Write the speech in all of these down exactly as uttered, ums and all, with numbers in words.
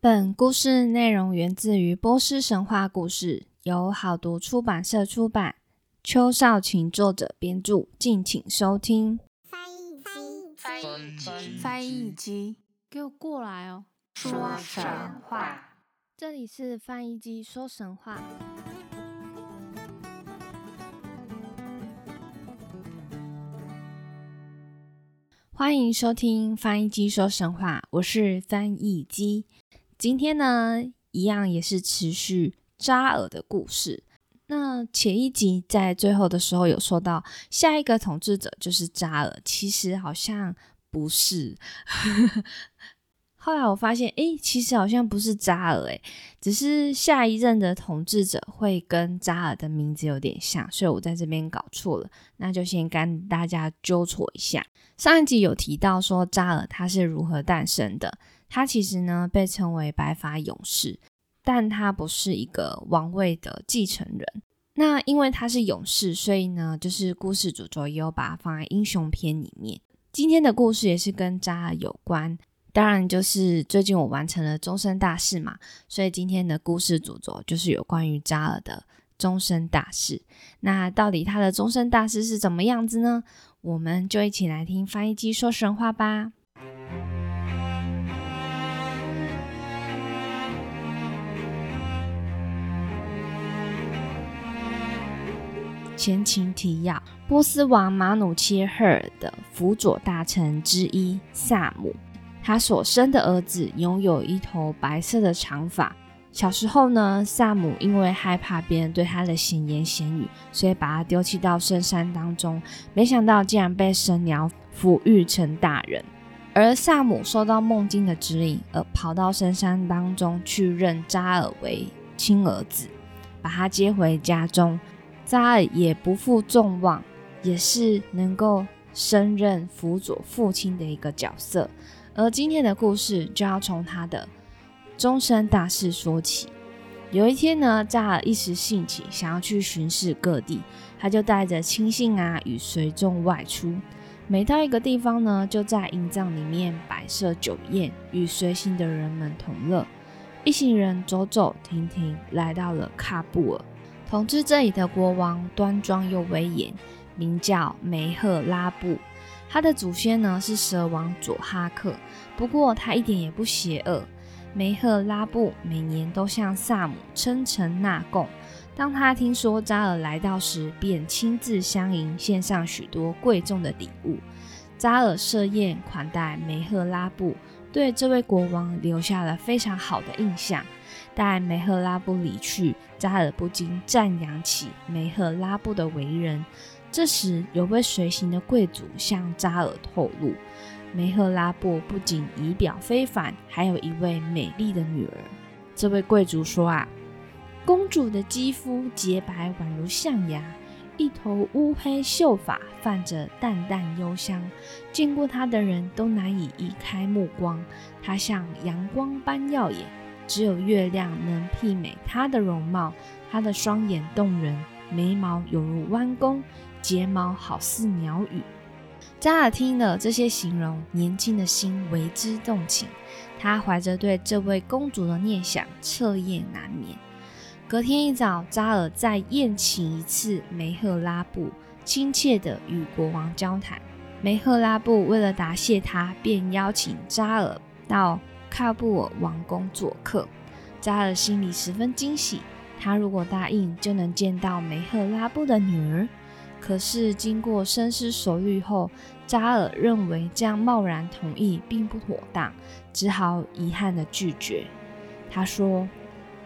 本故事内容源自于波斯神话故事，由好读出版社出版，邱少晴作者编著，敬请收听。翻译机，翻译机，翻译机，给我过来哦！说神话，这里是翻译机说神话。欢迎收听翻译机说神话，我是翻译机。今天呢，一样也是持续扎尔的故事。那前一集在最后的时候有说到，下一个统治者就是扎尔，其实好像不是。后来我发现，诶，其实好像不是扎尔，诶，只是下一任的统治者会跟扎尔的名字有点像，所以我在这边搞错了，那就先跟大家纠错一下。上一集有提到说扎尔他是如何诞生的，他其实呢被称为白发勇士，但他不是一个王位的继承人。那因为他是勇士，所以呢就是故事主轴也有把它放在英雄篇里面。今天的故事也是跟扎尔有关，当然就是最近我完成了终身大事嘛，所以今天的故事主轴就是有关于扎尔的终身大事。那到底他的终身大事是怎么样子呢？我们就一起来听翻译机说神话吧。前情提要：波斯王马努切赫尔的辅佐大臣之一萨姆，他所生的儿子拥有一头白色的长发。小时候呢，萨姆因为害怕别人对他的闲言闲语，所以把他丢弃到深山当中，没想到竟然被神鸟抚育成大人。而萨姆受到梦境的指引，而跑到深山当中去认扎尔为亲儿子，把他接回家中。扎尔也不负众望，也是能够胜任辅佐父亲的一个角色。而今天的故事就要从他的终身大事说起。有一天呢，扎尔一时兴起，想要去巡视各地，他就带着亲信啊与随众外出。每到一个地方呢，就在营帐里面摆设酒宴，与随行的人们同乐。一行人走走停停，来到了喀布尔。统治这里的国王端庄又威严，名叫梅赫拉布。他的祖先呢是蛇王佐哈克，不过他一点也不邪恶。梅赫拉布每年都向萨姆称臣纳贡，当他听说扎尔来到时，便亲自相迎，献上许多贵重的礼物。扎尔设宴款待梅赫拉布，对这位国王留下了非常好的印象。待梅赫拉布离去，扎尔不禁赞扬起梅赫拉布的为人。这时有位随行的贵族向扎尔透露，梅赫拉布不仅仪表非凡，还有一位美丽的女儿。这位贵族说啊，公主的肌肤洁白宛如象牙，一头乌黑秀发泛着淡淡幽香，见过她的人都难以移开目光，她像阳光般耀眼，只有月亮能媲美她的容貌。她的双眼动人，眉毛犹如弯弓，睫毛好似鸟语。扎尔听了这些形容，年轻的心为之动情，他怀着对这位公主的念想，彻夜难眠。隔天一早，扎尔再宴请一次梅赫拉布，亲切地与国王交谈。梅赫拉布为了答谢他，便邀请扎尔到喀布尔王宫做客。扎尔心里十分惊喜，他如果答应，就能见到梅赫拉布的女儿。可是经过深思熟虑后，扎尔认为这样贸然同意并不妥当，只好遗憾地拒绝。他说，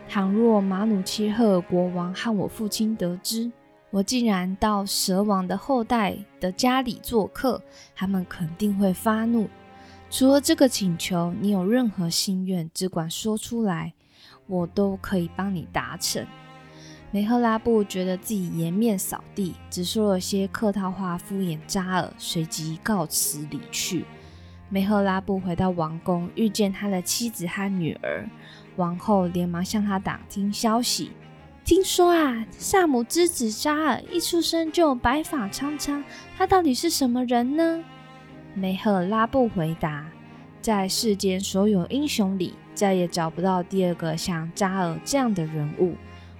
倘若马努切赫尔国王和我父亲得知我竟然到蛇王的后代的家里做客，他们肯定会发怒。除了这个请求，你有任何心愿只管说出来，我都可以帮你达成。梅赫拉布觉得自己颜面扫地，只说了些客套话敷衍扎尔，随即告辞离去。梅赫拉布回到王宫，遇见他的妻子和女儿，王后连忙向他打听消息。听说啊，萨姆之子扎尔一出生就白发苍苍，他到底是什么人呢？梅赫拉布回答，在世间所有英雄里，再也找不到第二个像扎尔这样的人物。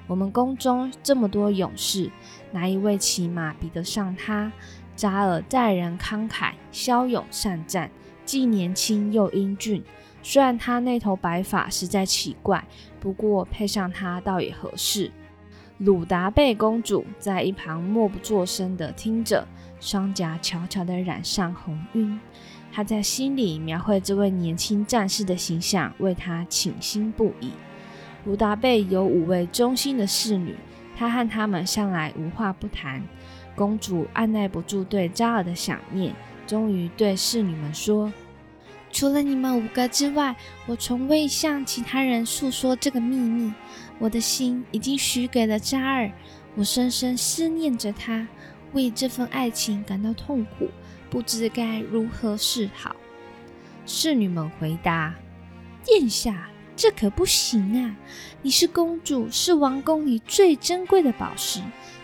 我们宫中这么多勇士，哪一位骑马比得上他？扎尔待人慷慨，骁勇善战，既年轻又英俊。虽然他那头白发实在奇怪，不过配上他倒也合适。鲁达贝公主在一旁默不作声地听着，双颊悄悄地染上红晕。她在心里描绘这位年轻战士的形象，为他倾心不已。鲁达贝有五位忠心的侍女，她和他们向来无话不谈。公主按耐不住对扎尔的想念，终于对侍女们说：除了你们五个之外，我从未向其他人诉说这个秘密。我的心已经许给了扎尔，我深深思念着他，为这份爱情感到痛苦，不知该如何是好。侍女们回答：殿下，这可不行啊！你是公主，是王宫里最珍贵的宝石，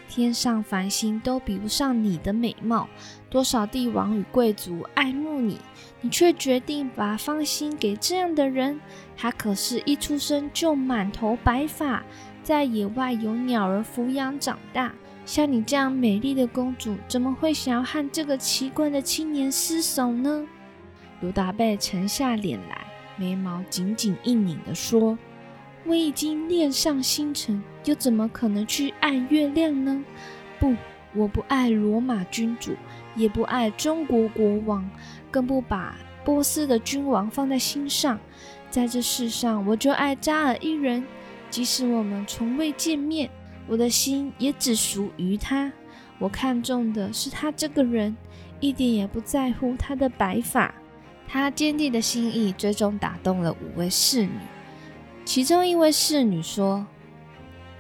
天上繁星都比不上你的美貌，多少帝王与贵族爱慕你，你却决定把芳心给这样的人。他可是一出生就满头白发，在野外由鸟儿抚养长大。像你这样美丽的公主，怎么会想要和这个奇怪的青年厮守呢？鲁达贝沉下脸来，眉毛紧紧一拧地说：我已经恋上星辰，又怎么可能去爱月亮呢？不，我不爱罗马君主，也不爱中国国王，更不把波斯的君王放在心上。在这世上，我就爱扎尔一人，即使我们从未见面，我的心也只属于他。我看中的是他这个人，一点也不在乎他的白发。他坚定的心意最终打动了五位侍女。其中一位侍女说：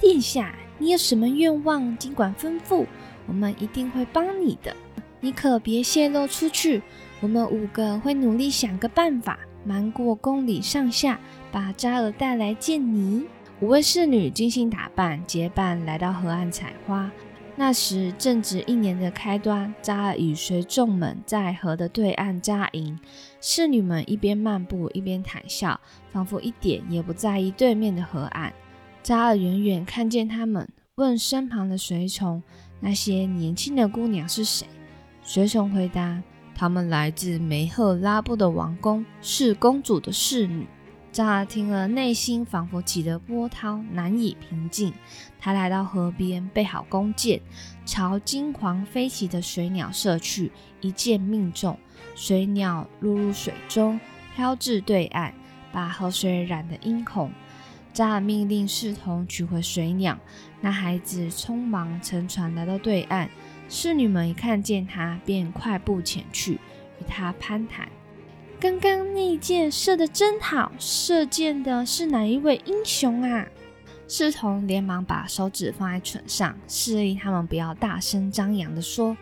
殿下，你有什么愿望尽管吩咐，我们一定会帮你的，你可别泄露出去。我们五个会努力想个办法，瞒过宫里上下，把扎尔带来见你。五位侍女精心打扮，结伴来到河岸采花。那时正值一年的开端，扎尔与随众们在河的对岸扎营。侍女们一边漫步一边谈笑，仿佛一点也不在意对面的河岸。扎尔远远看见他们，问身旁的随从：那些年轻的姑娘是谁？随从回答：她们来自梅赫拉布的王宫，是公主的侍女。扎尔听了，内心仿佛起了波涛，难以平静。他来到河边，备好弓箭，朝金黄飞起的水鸟射去，一箭命中。水鸟落入水中，飘至对岸，把河水染得殷红。扎尔命令侍童取回水鸟，那孩子匆忙乘船来到对岸。侍女们一看见他，便快步前去，与他攀谈。刚刚那一箭射得真好，射箭的是哪一位英雄啊？侍童连忙把手指放在唇上，示意他们不要大声张扬地说：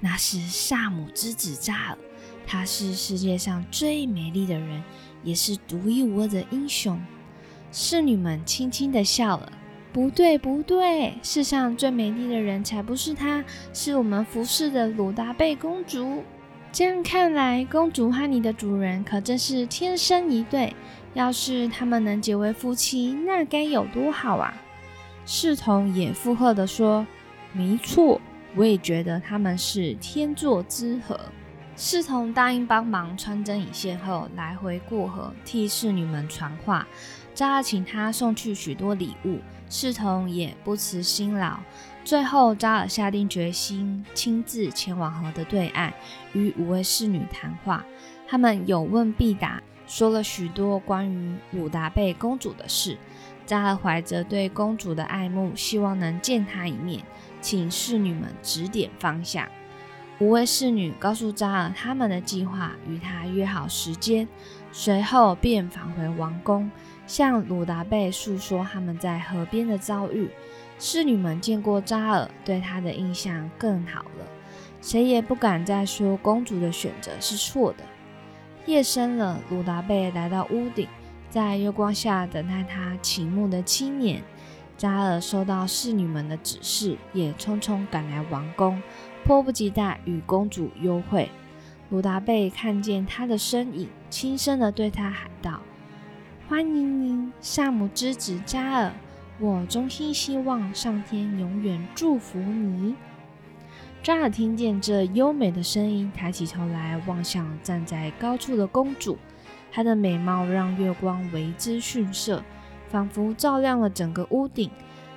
那是萨姆之子扎尔，他是世界上最美丽的人，也是独一无二的英雄。侍女们轻轻地笑了：不对不对，世上最美丽的人才不是他，是我们服侍的鲁达贝公主。这样看来，公主和你的主人可真是天生一对，要是他们能结为夫妻，那该有多好啊！侍童也附和地说：没错，我也觉得他们是天作之合。侍童答应帮忙穿针引线后，来回过河替侍女们传话。扎尔请他送去许多礼物，侍童也不辞辛劳。最后，扎尔下定决心，亲自前往河的对岸，与五位侍女谈话。他们有问必答，说了许多关于鲁达贝公主的事。扎尔怀着对公主的爱慕，希望能见她一面，请侍女们指点方向。五位侍女告诉扎尔他们的计划，与他约好时间，随后便返回王宫，向鲁达贝诉说他们在河边的遭遇。侍女们见过扎尔，对他的印象更好了，谁也不敢再说公主的选择是错的。夜深了，鲁达贝来到屋顶，在月光下等待他倾慕的青年。扎尔收到侍女们的指示，也匆匆赶来王宫，迫不及待与公主幽会。鲁达贝看见他的身影，轻声地对他喊道：欢迎您，萨姆之子加尔，我衷心希望上天永远祝福你。”扎尔听见这优美的声音，抬起头来望向站在高处的公主，她的美貌让月光为之逊色，仿佛照亮了整个屋顶。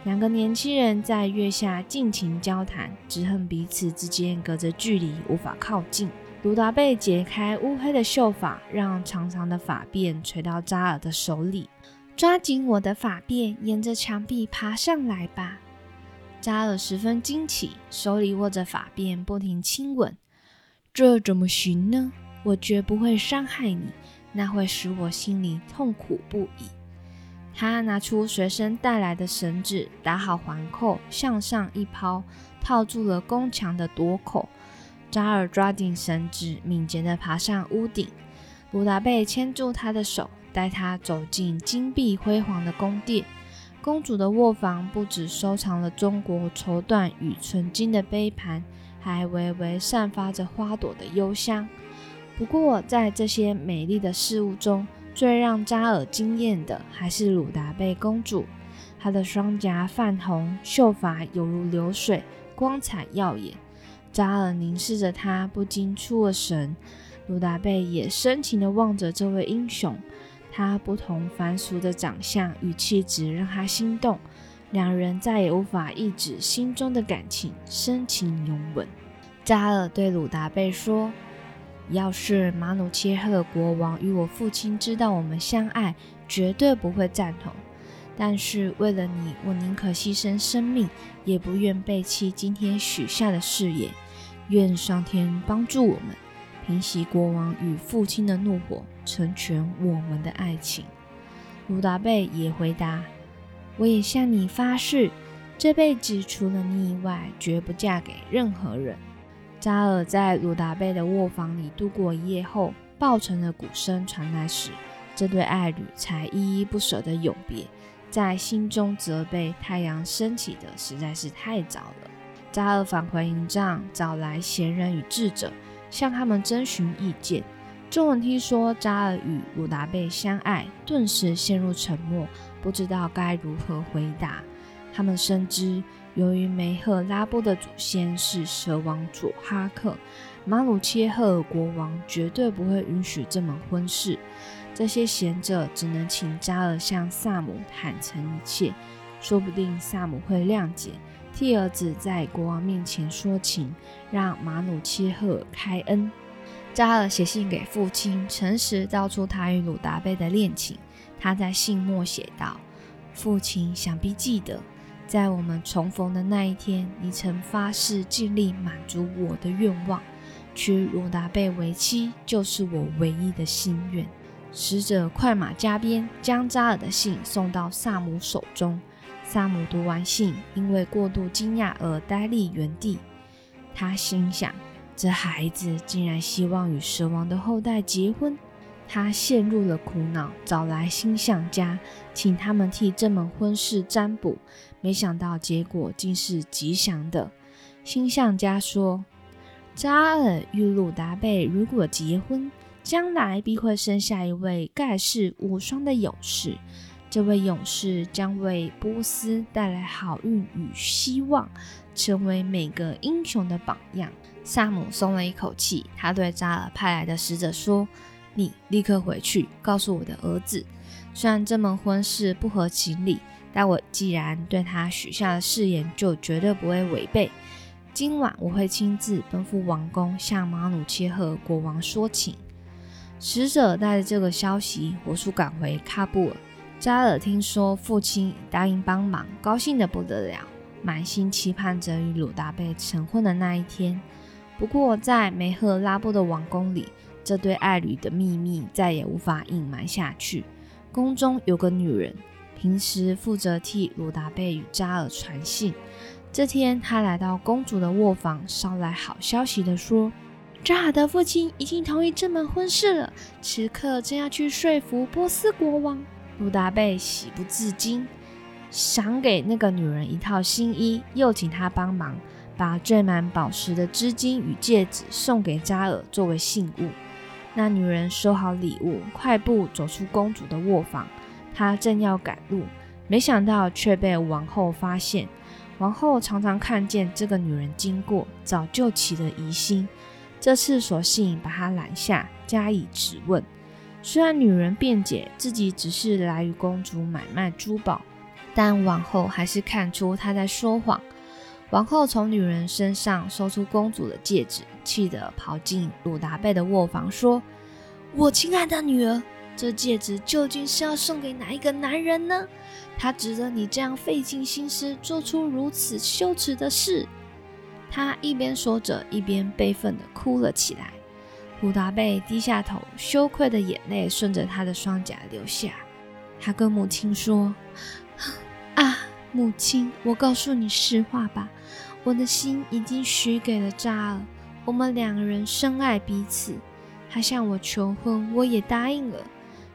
两个年轻人在月下尽情交谈，只恨彼此之间隔着距离无法靠近。鲁达贝解开乌黑的秀发，让长长的发辫垂到扎尔的手里。“抓紧我的发辫，沿着墙壁爬上来吧。”扎尔十分惊奇，手里握着发辫不停亲吻。“这怎么行呢？我绝不会伤害你，那会使我心里痛苦不已。”他拿出随身带来的绳子，打好环扣，向上一抛，套住了宫墙的垛口。扎尔抓紧绳子，敏捷地爬上屋顶。鲁达贝牵住他的手，带他走进金碧辉煌的宫殿。公主的卧房不只收藏了中国绸缎与纯金的杯盘，还微微散发着花朵的幽香。不过，在这些美丽的事物中，最让扎尔惊艳的还是鲁达贝公主，她的双颊泛红，秀发犹如流水，光彩耀眼。扎尔凝视着她，不禁出了神。鲁达贝也深情地望着这位英雄，他不同凡俗的长相与气质让他心动，两人再也无法抑制心中的感情，深情拥吻。扎尔对鲁达贝说：“要是马努切赫国王与我父亲知道我们相爱，绝对不会赞同。但是为了你，我宁可牺牲生命，也不愿背弃今天许下的誓言。愿上天帮助我们，平息国王与父亲的怒火，成全我们的爱情。”鲁达贝也回答：“我也向你发誓，这辈子除了你以外，绝不嫁给任何人。”扎尔在鲁达贝的卧房里度过一夜后，抱成的鼓声传来时，这对爱侣才依依不舍地永别，在心中责备太阳升起的实在是太早了。扎尔返回营帐，找来贤人与智者，向他们征询意见。众人听说扎尔与鲁达贝相爱，顿时陷入沉默，不知道该如何回答。他们深知，由于梅赫拉波的祖先是蛇王佐哈克，马努切赫尔国王绝对不会允许这门婚事。这些贤者只能请扎尔向萨姆坦诚一切，说不定萨姆会谅解，替儿子在国王面前说情，让马努切赫尔开恩。扎尔写信给父亲，诚实道出他与鲁达贝的恋情。他在信末写道：“父亲想必记得，在我们重逢的那一天，你曾发誓尽力满足我的愿望，娶鲁达贝为妻就是我唯一的心愿。”使者快马加鞭，将扎尔的信送到萨姆手中。萨姆读完信，因为过度惊讶而呆立原地。他心想，这孩子竟然希望与蛇王的后代结婚。他陷入了苦恼，找来星象家，请他们替这门婚事占卜，没想到结果竟是吉祥的。星象家说，扎尔与鲁达贝如果结婚，将来必会生下一位盖世无双的勇士，这位勇士将为波斯带来好运与希望，成为每个英雄的榜样。萨姆松了一口气，他对扎尔派来的使者说：“你立刻回去告诉我的儿子，虽然这门婚事不合情理，但我既然对他许下的誓言，就绝对不会违背。今晚我会亲自奔赴王宫，向马努切赫国王说情。”使者带着这个消息火速赶回喀布尔。扎尔听说父亲答应帮忙，高兴得不得了，满心期盼着与鲁达贝成婚的那一天。不过在梅赫拉布的王宫里，这对爱侣的秘密再也无法隐瞒下去。宫中有个女人，平时负责替鲁达贝与扎尔传信。这天，她来到公主的卧房，捎来好消息地说：“扎尔的父亲已经同意这门婚事了，此刻正要去说服波斯国王。”鲁达贝喜不自禁，赏给那个女人一套新衣，又请她帮忙把缀满宝石的织巾与戒指送给扎尔作为信物。那女人收好礼物，快步走出公主的卧房，他正要赶路，没想到却被王后发现。王后常常看见这个女人经过，早就起了疑心，这次索性把她拦下，加以质问。虽然女人辩解自己只是来与公主买卖珠宝，但王后还是看出她在说谎。王后从女人身上搜出公主的戒指，气得跑进鲁达贝的卧房说：我亲爱的女儿，这戒指究竟是要送给哪一个男人呢？他值得你这样费尽心思做出如此羞耻的事。他一边说着，一边悲愤地哭了起来。鲁达贝低下头，羞愧的眼泪顺着他的双颊流下。他跟母亲说：啊，母亲，我告诉你实话吧，我的心已经许给了扎尔，我们两人深爱彼此，他向我求婚，我也答应了。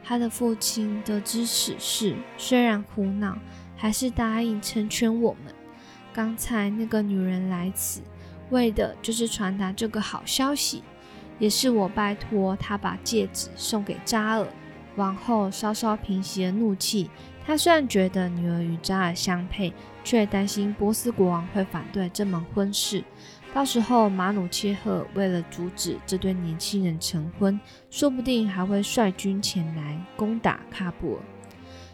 他的父亲得知此事，虽然苦恼，还是答应成全我们。刚才那个女人来此，为的就是传达这个好消息，也是我拜托她把戒指送给扎尔。王后稍稍平息了怒气，她虽然觉得女儿与扎尔相配，却担心波斯国王会反对这门婚事。到时候马努切赫为了阻止这对年轻人成婚，说不定还会率军前来攻打喀布尔。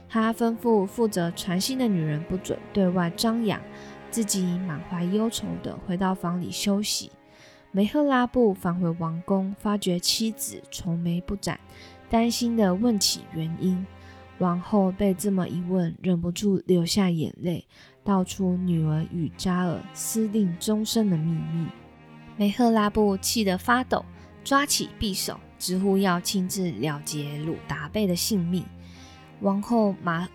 他吩咐负责传信的女人不准对外张扬，自己满怀忧愁地回到房里休息。梅赫拉布返回王宫，发觉妻子愁眉不展，担心地问起原因。王后被这么一问，忍不住流下眼泪，道出女儿与扎尔私定终身的秘密。梅赫拉布气得发抖，抓起匕首，直呼要亲自了结鲁达贝的性命。王后马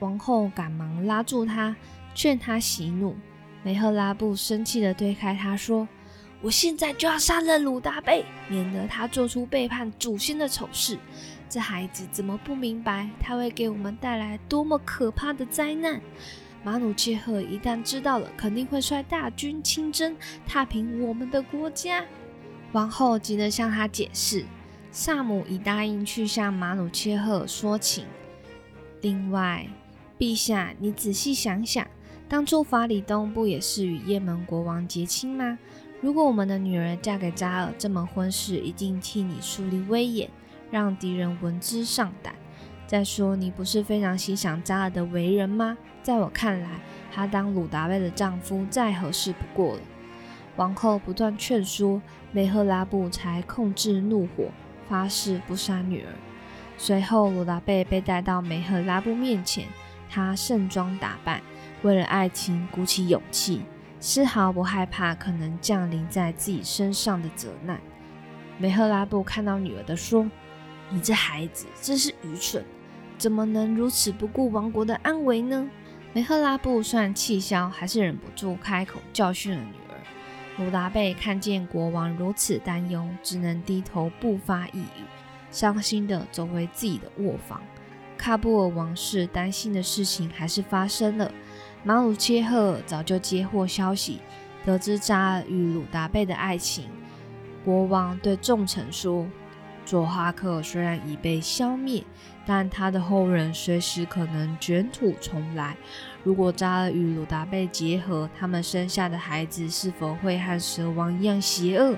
王后赶忙拉住他，劝他息怒。梅赫拉布生气地推开他说：我现在就要杀了鲁达贝，免得他做出背叛祖先的丑事。这孩子怎么不明白他会给我们带来多么可怕的灾难？马努切赫一旦知道了，肯定会率大军亲征，踏平我们的国家。王后急着向他解释，萨姆已答应去向马努切赫说情。另外，陛下，你仔细想想，当初法里东不也是与也门国王结亲吗？如果我们的女儿嫁给扎尔，这门婚事一定替你树立威严，让敌人闻之丧胆。再说，你不是非常欣赏扎尔的为人吗？在我看来，他当鲁达贝的丈夫再合适不过了。王后不断劝说，梅赫拉布才控制怒火，发誓不杀女儿。随后，鲁达贝被带到梅赫拉布面前，他盛装打扮，为了爱情鼓起勇气，丝毫不害怕可能降临在自己身上的责难。梅赫拉布看到女儿的说：你这孩子真是愚蠢，怎么能如此不顾王国的安危呢？梅赫拉布虽然气消，还是忍不住开口教训了女儿。鲁达贝看见国王如此担忧，只能低头不发一语，伤心地走回自己的卧房。喀布尔王室担心的事情还是发生了。马努切赫早就接获消息，得知扎尔与鲁达贝的爱情。国王对众臣说：佐哈克虽然已被消灭，但他的后人随时可能卷土重来。如果扎尔与鲁达贝结合，他们生下的孩子是否会和蛇王一样邪恶？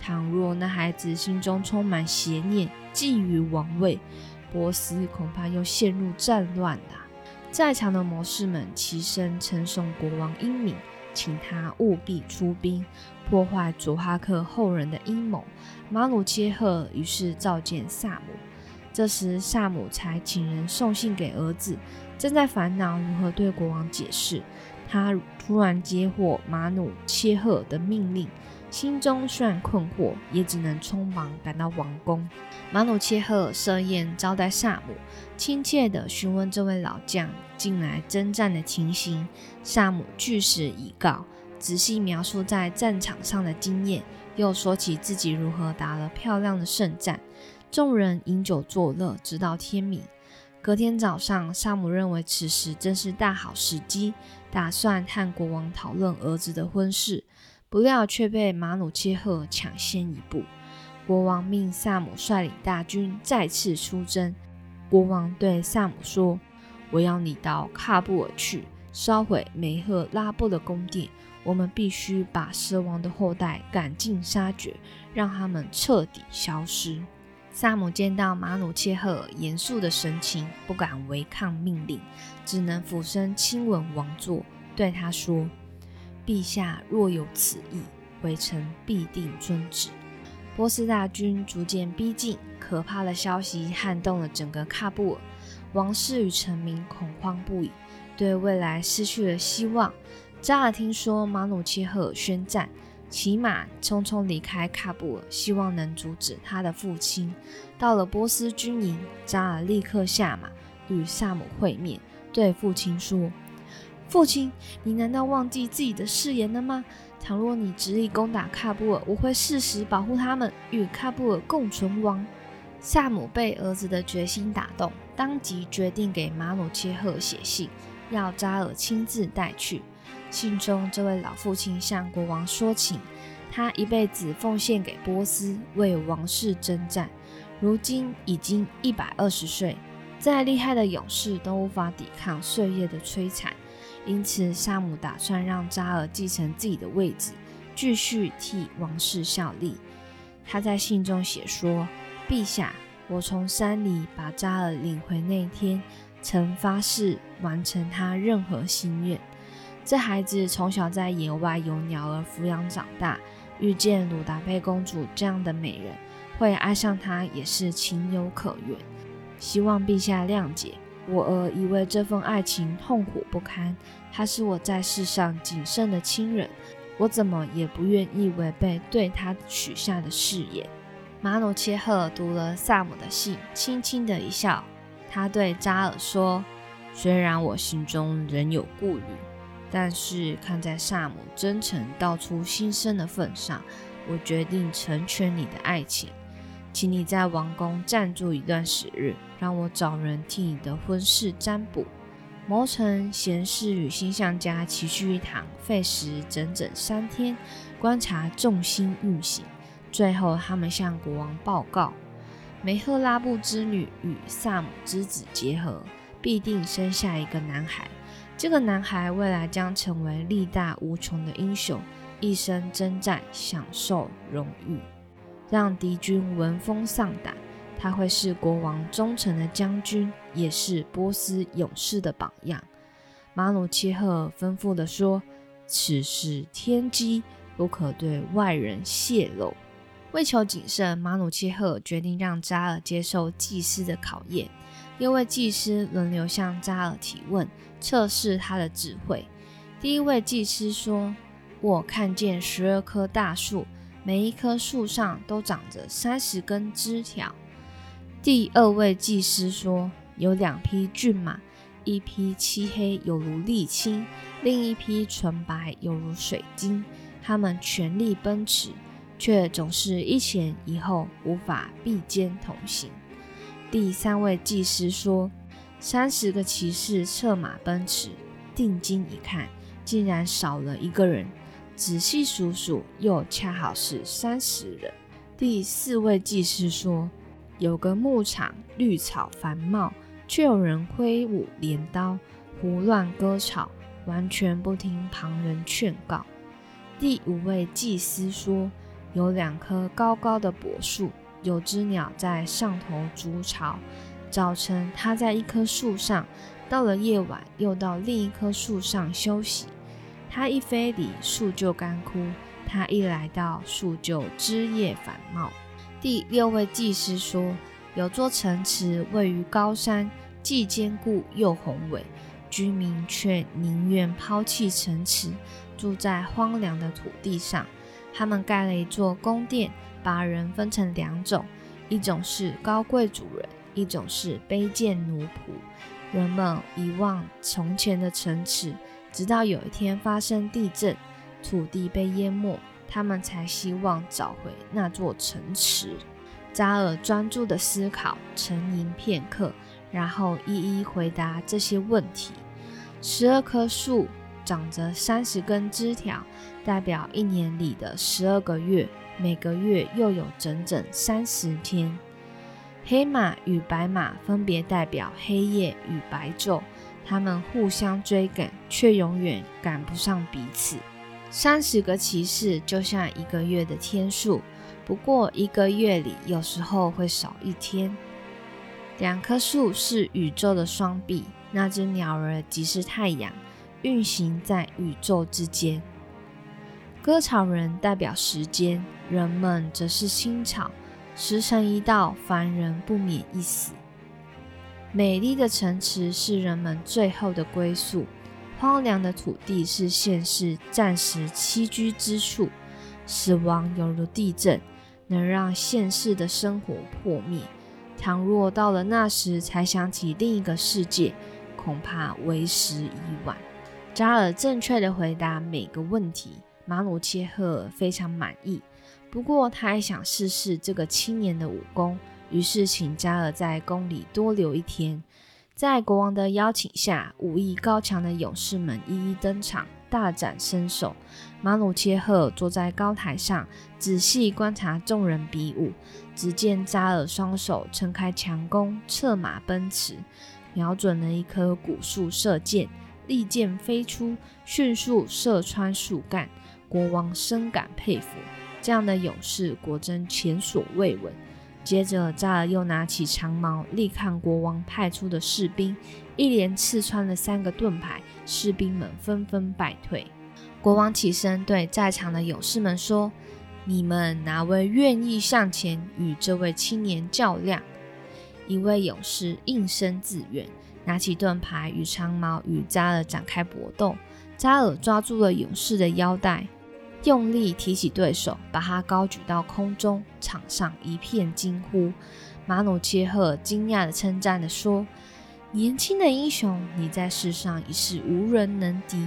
倘若那孩子心中充满邪念，觊觎王位，波斯恐怕又陷入战乱了。在场的谋士们齐声称颂国王英明，请他务必出兵破坏佐哈克后人的阴谋。马努切赫于是召见萨姆，这时萨姆才请人送信给儿子，正在烦恼如何对国王解释。他突然接获马努切赫的命令，心中虽然困惑，也只能匆忙赶到王宫。马努切赫设宴招待萨姆，亲切地询问这位老将近来征战的情形。萨姆据实以告，仔细描述在战场上的经验，又说起自己如何打了漂亮的胜战。众人饮酒作乐，直到天明。隔天早上，萨姆认为此时正是大好时机，打算和国王讨论儿子的婚事，不料却被马努切赫抢先一步。国王命萨姆率领大军再次出征。国王对萨姆说：我要你到喀布尔去，烧毁梅赫拉布的宫殿。我们必须把蛇王的后代赶尽杀绝，让他们彻底消失。萨姆见到马努切赫尔严肃的神情，不敢违抗命令，只能俯身亲吻王座，对他说：陛下若有此意，微臣必定遵旨。波斯大军逐渐逼近，可怕的消息撼动了整个喀布尔，王室与臣民恐慌不已，对未来失去了希望。扎尔听说马努切赫尔宣战，骑马匆匆离开喀布尔，希望能阻止他的父亲。到了波斯军营，扎尔立刻下马与萨姆会面，对父亲说：父亲，你难道忘记自己的誓言了吗？倘若你执意攻打喀布尔，我会誓死保护他们，与喀布尔共存亡。萨姆被儿子的决心打动，当即决定给马努切赫写信，要扎尔亲自带去。信中，这位老父亲向国王说情，他一辈子奉献给波斯，为王室征战，如今已经一百二十岁，再厉害的勇士都无法抵抗岁月的摧残。因此，萨姆打算让扎尔继承自己的位置，继续替王室效力。他在信中写说：陛下，我从山里把扎尔领回那天，曾发誓完成他任何心愿。这孩子从小在野外由鸟儿抚养长大，遇见鲁达贝公主这样的美人，会爱上她也是情有可原。希望陛下谅解，我儿已为这份爱情痛苦不堪，他是我在世上仅剩的亲人，我怎么也不愿意违背对他许下的誓言。马努切赫尔读了萨姆的信，轻轻的一笑，他对扎尔说：虽然我心中仍有顾虑，但是看在萨姆真诚道出心声的份上，我决定成全你的爱情，请你在王宫暂住一段时日，让我找人替你的婚事占卜。谋臣、贤士与星象家齐聚一堂，费时整整三天，观察众星运行。最后，他们向国王报告：梅赫拉布之女与萨姆之子结合，必定生下一个男孩。这个男孩未来将成为力大无穷的英雄，一生征战，享受荣誉，让敌军闻风丧胆。他会是国王忠诚的将军，也是波斯勇士的榜样。马努切赫尔吩咐地说：此事天机，不可对外人泄露。为求谨慎，马努切赫尔决定让扎尔接受祭司的考验，六位祭司轮流向扎尔提问，测试他的智慧。第一位祭司说：我看见十二棵大树，每一棵树上都长着三十根枝条。第二位祭司说：有两匹骏马，一匹漆黑有如沥青，另一匹纯白有如水晶，他们全力奔驰，却总是一前一后，无法并肩同行。第三位祭司说：三十个骑士策马奔驰，定睛一看，竟然少了一个人，仔细数数，又恰好是三十人。第四位祭司说：有个牧场，绿草繁茂，却有人挥舞镰刀，胡乱割草，完全不听旁人劝告。第五位祭司说：有两棵高高的柏树，有只鸟在上头筑巢，早晨它在一棵树上，到了夜晚又到另一棵树上休息。它一飞离树就干枯，它一来到树就枝叶繁茂。第六位祭司说：有座城池位于高山，既坚固又宏伟，居民却宁愿抛弃城池，住在荒凉的土地上。他们盖了一座宫殿，把人分成两种，一种是高贵主人，一种是卑贱奴仆。人们遗忘从前的城池，直到有一天发生地震，土地被淹没，他们才希望找回那座城池。扎尔专注地思考，沉吟片刻，然后一一回答这些问题。十二棵树长着三十根枝条，代表一年里的十二个月，每个月又有整整三十天。黑马与白马分别代表黑夜与白昼，他们互相追赶，却永远赶不上彼此。三十个骑士就像一个月的天数，不过一个月里有时候会少一天。两棵树是宇宙的双臂，那只鸟儿即是太阳，运行在宇宙之间。割草人代表时间，人们则是新草，时辰一到，凡人不免一死。美丽的城池是人们最后的归宿，荒凉的土地是现世暂时栖居之处。死亡犹如地震，能让现世的生活破灭，倘若到了那时才想起另一个世界，恐怕为时已晚。扎尔正确地回答每个问题，马努切赫尔非常满意，不过他还想试试这个青年的武功，于是请扎尔在宫里多留一天。在国王的邀请下，武艺高强的勇士们一一登场，大展身手。马努切赫尔坐在高台上，仔细观察众人比武。只见扎尔双手撑开强弓，策马奔驰，瞄准了一棵古树射箭，利箭飞出，迅速射穿树干。国王深感佩服，这样的勇士果真前所未闻。接着扎尔又拿起长矛，力抗国王派出的士兵，一连刺穿了三个盾牌，士兵们纷纷败退。国王起身对在场的勇士们说，你们哪位愿意上前与这位青年较量？一位勇士应声自愿，拿起盾牌与长矛与扎尔展开搏斗。扎尔抓住了勇士的腰带，用力提起对手，把他高举到空中，场上一片惊呼。马努切赫惊讶地称赞地说，年轻的英雄，你在世上已是无人能敌，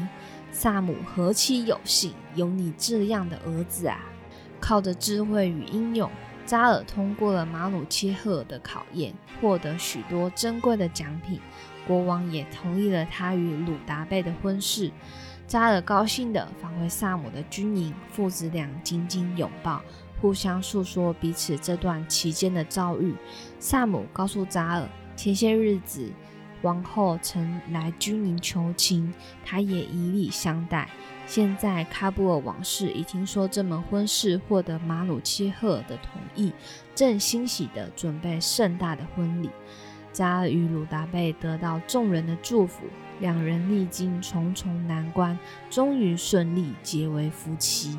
萨姆何其有幸有你这样的儿子啊！靠着智慧与英勇，扎尔通过了马努切赫尔的考验，获得许多珍贵的奖品。国王也同意了他与鲁达贝的婚事。扎尔高兴地返回萨姆的军营，父子俩紧紧拥抱，互相诉说彼此这段期间的遭遇。萨姆告诉扎尔，前些日子王后曾来军营求情，他也以礼相待。现在喀布尔王室已听说这门婚事获得马努切赫尔的同意，正欣喜地准备盛大的婚礼。扎尔与鲁达贝得到众人的祝福，两人历经重重难关，终于顺利结为夫妻。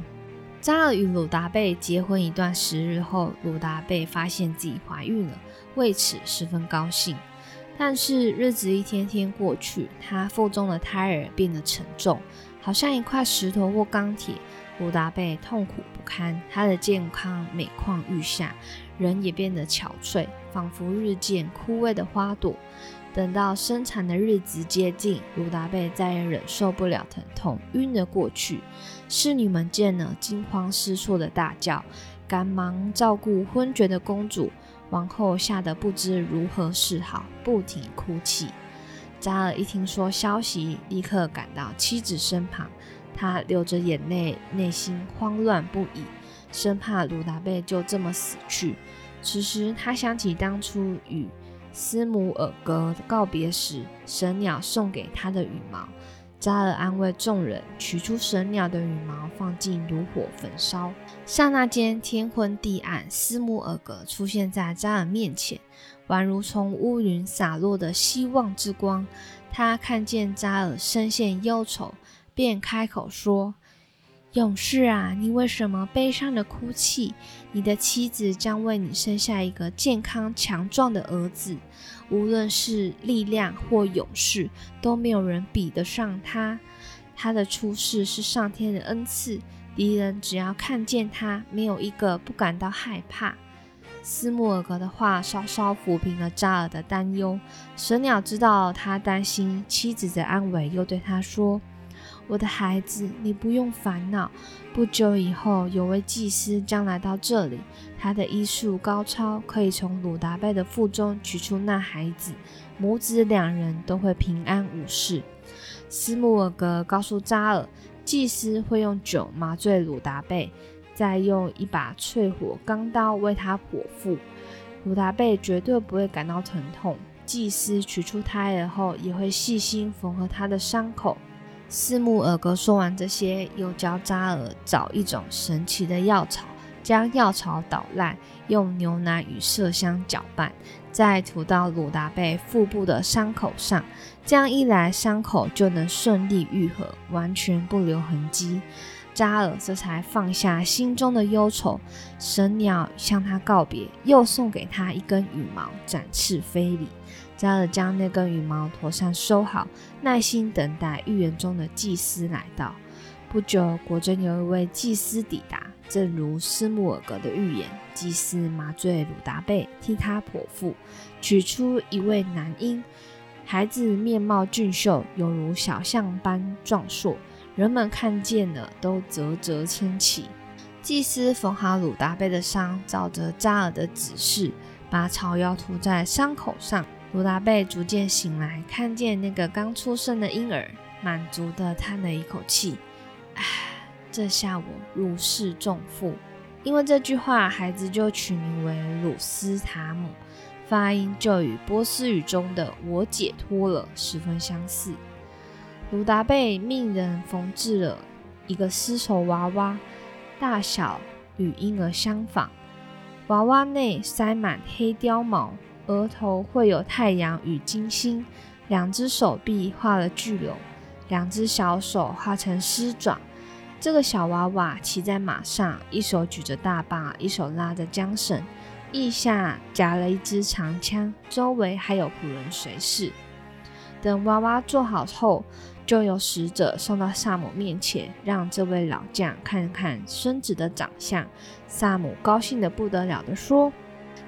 扎尔与鲁达贝结婚一段时日后，鲁达贝发现自己怀孕了，为此十分高兴。但是日子一天天过去，她腹中的胎儿变得沉重，好像一块石头或钢铁。鲁达贝痛苦不堪，她的健康每况愈下，人也变得憔悴，仿佛日渐枯萎的花朵。等到生产的日子接近，鲁达贝再也忍受不了疼痛，晕了过去。侍女们见了，惊慌失措的大叫，赶忙照顾昏厥的公主。王后吓得不知如何是好，不停哭泣。扎尔一听说消息，立刻赶到妻子身旁，他流着眼泪，内心慌乱不已，生怕鲁达贝就这么死去。此时他想起当初与斯姆尔格告别时，神鸟送给他的羽毛。扎尔安慰众人，取出神鸟的羽毛放进炉火焚烧。刹那间天昏地暗，斯姆尔格出现在扎尔面前，宛如从乌云洒落的希望之光。他看见扎尔深陷忧愁，便开口说，勇士啊，你为什么悲伤的哭泣？你的妻子将为你生下一个健康强壮的儿子，无论是力量或勇士，都没有人比得上他。他的出世是上天的恩赐，敌人只要看见他，没有一个不感到害怕。斯穆尔格的话稍稍抚平了扎尔的担忧。神鸟知道他担心妻子的安危，又对他说，我的孩子，你不用烦恼。不久以后，有位祭司将来到这里，他的医术高超，可以从鲁达贝的腹中取出那孩子，母子两人都会平安无事。斯穆尔格告诉扎尔，祭司会用酒麻醉鲁达贝，再用一把淬火钢刀为他剖腹，鲁达贝绝对不会感到疼痛。祭司取出胎儿后，也会细心缝合他的伤口。四目耳哥说完这些，又教扎尔找一种神奇的药草，将药草捣烂，用牛奶与麝香搅拌，再涂到鲁达贝腹部的伤口上。这样一来，伤口就能顺利愈合，完全不留痕迹。扎尔这才放下心中的忧愁。神鸟向他告别，又送给他一根羽毛，展翅飞离。扎尔将那根羽毛妥善收好，耐心等待预言中的祭司来到。不久，果真有一位祭司抵达，正如斯穆尔格的预言，祭司麻醉鲁达贝，替他剖腹，取出一位男婴。孩子面貌俊秀，犹如小象般壮硕，人们看见了都啧啧称奇。祭司缝好鲁达贝的伤，照着扎尔的指示，把草药涂在伤口上。鲁达贝逐渐醒来，看见那个刚出生的婴儿，满足地叹了一口气，唉，这下我如释重负。因为这句话，孩子就取名为鲁斯塔姆，发音就与波斯语中的我解脱了十分相似。鲁达贝命人缝制了一个丝绸娃娃，大小与婴儿相仿，娃娃内塞满黑貂毛，额头绘有太阳与金星，两只手臂画了巨龙，两只小手画成狮爪。这个小娃娃骑在马上，一手举着大棒，一手拉着缰绳，腋下夹了一支长枪，周围还有仆人随侍。等娃娃做好后，就由使者送到萨姆面前，让这位老将看看孙子的长相。萨姆高兴得不得了地说，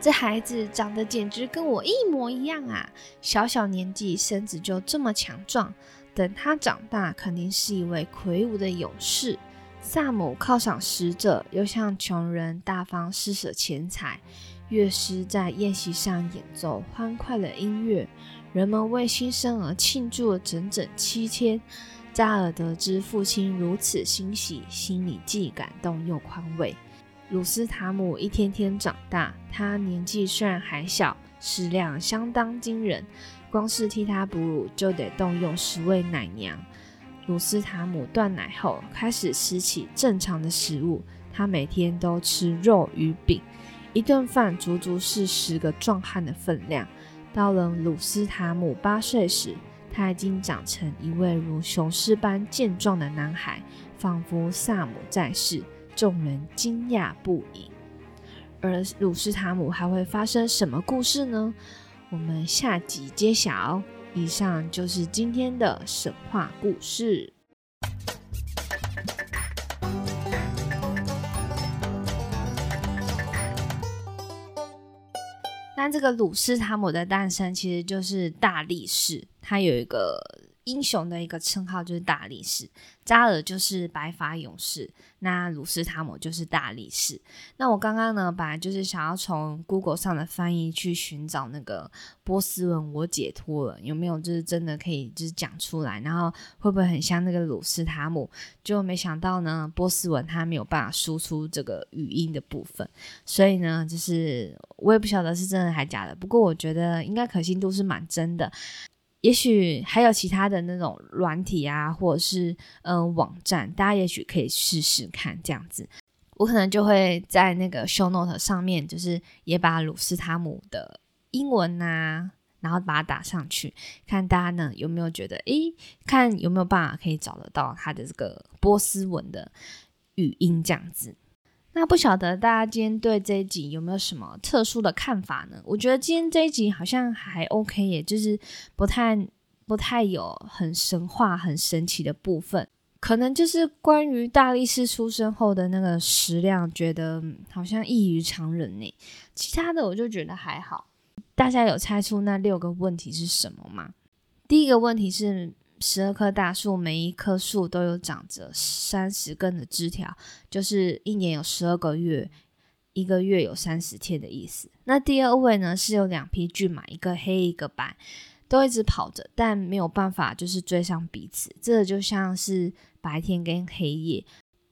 这孩子长得简直跟我一模一样啊，小小年纪身子就这么强壮，等他长大肯定是一位魁梧的勇士。萨姆犒赏使者，又向穷人大方施舍钱财。乐师在宴席上演奏欢快的音乐，人们为新生儿庆祝了整整七天。扎尔得知父亲如此欣喜，心里既感动又宽慰。鲁斯塔姆一天天长大，他年纪虽然还小，食量相当惊人，光是替他哺乳就得动用十位奶娘。鲁斯塔姆断奶后，开始吃起正常的食物，他每天都吃肉与饼，一顿饭足足是十个壮汉的分量。到了鲁斯塔姆八岁时，他已经长成一位如雄狮般健壮的男孩，仿佛萨姆在世，众人惊讶不已。而鲁斯塔姆还会发生什么故事呢？我们下集揭晓。以上就是今天的神话故事。那这个鲁斯塔姆的诞生其实就是大力士，他有一个英雄的一个称号就是大力士。扎尔就是白发勇士，那鲁斯塔姆就是大力士。那我刚刚呢，本来就是想要从 Google 上的翻译去寻找那个波斯文我解脱了有没有就是真的可以就是讲出来，然后会不会很像那个鲁斯塔姆，就没想到呢波斯文它没有办法输出这个语音的部分，所以呢就是我也不晓得是真的还假的，不过我觉得应该可信度是蛮真的。也许还有其他的那种软体啊，或者是、呃、网站，大家也许可以试试看这样子。我可能就会在那个 show note 上面，就是也把鲁斯塔姆的英文啊，然后把它打上去，看大家呢有没有觉得，诶，看有没有办法可以找得到他的这个波斯文的语音这样子。那不晓得大家今天对这一集有没有什么特殊的看法呢？我觉得今天这一集好像还 OK 耶，就是不太不太有很神话很神奇的部分，可能就是关于大力士出生后的那个食量觉得好像异于常人耶，其他的我就觉得还好。大家有猜出那六个问题是什么吗？第一个问题是十二棵大树，每一棵树都有长着三十根的枝条，就是一年有十二个月，一个月有三十天的意思。那第二位呢，是有两匹骏马，一个黑一个白，都一直跑着，但没有办法就是追上彼此，这就像是白天跟黑夜，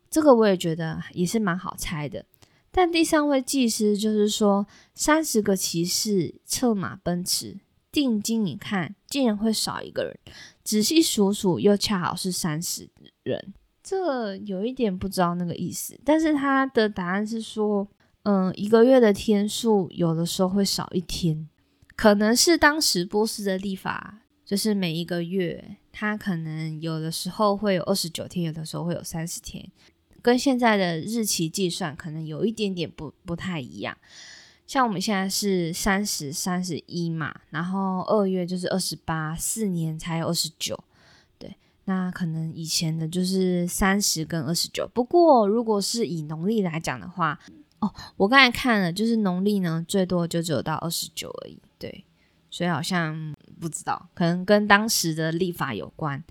这个我也觉得也是蛮好猜的。但第三位祭司就是说，三十个骑士策马奔驰，定睛一看，竟然会少一个人，仔细数数又恰好是三十人。这有一点不知道那个意思，但是他的答案是说嗯，一个月的天数有的时候会少一天，可能是当时波斯的历法，就是每一个月他可能有的时候会有二十九天，有的时候会有三十天，跟现在的日期计算可能有一点点 不, 不太一样。像我们现在是三十、三十一嘛，然后二月就是二十八，四年才有二十九，对，那可能以前的就是三十跟二十九。不过如果是以农历来讲的话，哦，我刚才看了，就是农历呢最多就只有到二十九而已，对，所以好像不知道，可能跟当时的历法有关。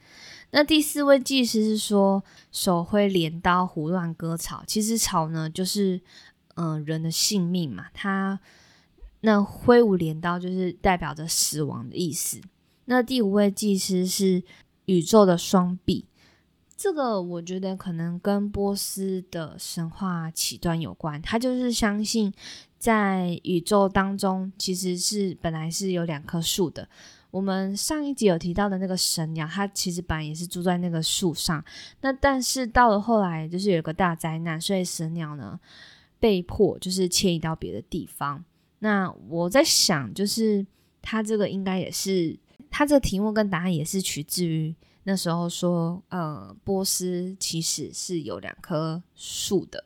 那第四位祭司是说手挥镰刀胡乱割草，其实草呢就是、呃、人的性命嘛，他那挥舞镰刀就是代表着死亡的意思。那第五位祭司是宇宙的双臂，这个我觉得可能跟波斯的神话起端有关，他就是相信在宇宙当中其实是本来是有两棵树的，我们上一集有提到的那个神鸟，它其实本来也是住在那个树上，那但是到了后来就是有一个大灾难，所以神鸟呢被迫就是迁移到别的地方。那我在想就是它这个应该也是，它这个题目跟答案也是取自于那时候说呃，波斯其实是有两棵树的，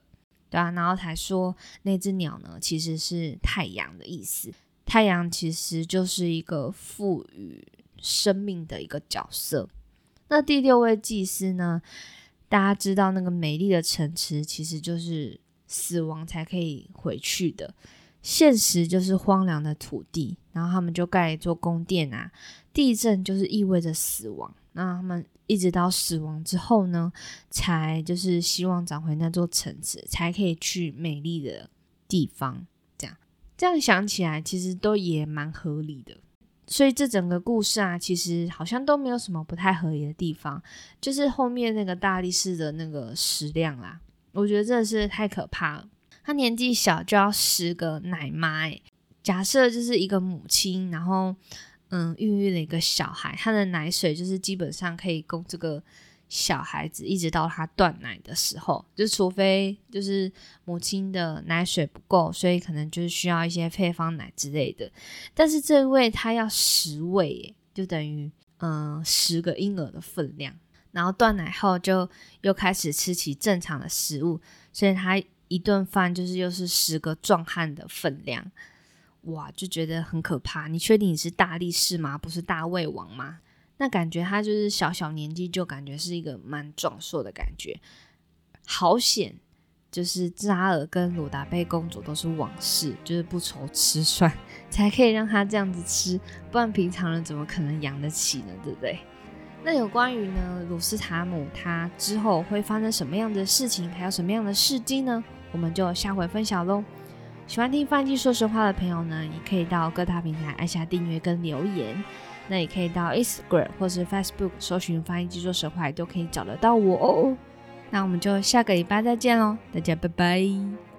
对啊，然后才说那只鸟呢其实是太阳的意思，太阳其实就是一个赋予生命的一个角色。那第六位祭司呢，大家知道那个美丽的城池其实就是死亡才可以回去的，现实就是荒凉的土地，然后他们就盖一座宫殿啊，地震就是意味着死亡，那他们一直到死亡之后呢才就是希望找回那座城池，才可以去美丽的地方，这样这样想起来其实都也蛮合理的。所以这整个故事啊其实好像都没有什么不太合理的地方，就是后面那个大力士的那个食量啦，我觉得真的是太可怕了，他年纪小就要十个奶妈、欸、假设就是一个母亲然后嗯，孕育了一个小孩，他的奶水就是基本上可以供这个小孩子一直到他断奶的时候，就除非就是母亲的奶水不够，所以可能就是需要一些配方奶之类的，但是这位他要十位耶，就等于嗯十个婴儿的分量，然后断奶后就又开始吃起正常的食物，所以他一顿饭就是又是十个壮汉的分量，哇，就觉得很可怕。你确定你是大力士吗？不是大胃王吗？那感觉他就是小小年纪就感觉是一个蛮壮硕的感觉。好险就是扎尔跟鲁达贝公主都是王室，就是不愁吃穿，才可以让他这样子吃，不然平常人怎么可能养得起呢，对不对？那有关于呢鲁斯塔姆他之后会发生什么样的事情，还有什么样的事迹呢，我们就下回分享咯。喜欢听范姬说神话的朋友呢，也可以到各大平台按下订阅跟留言，那也可以到 Instagram 或是 Facebook 搜寻范姬说神话，都可以找得到我哦。那我们就下个礼拜再见咯，大家拜拜。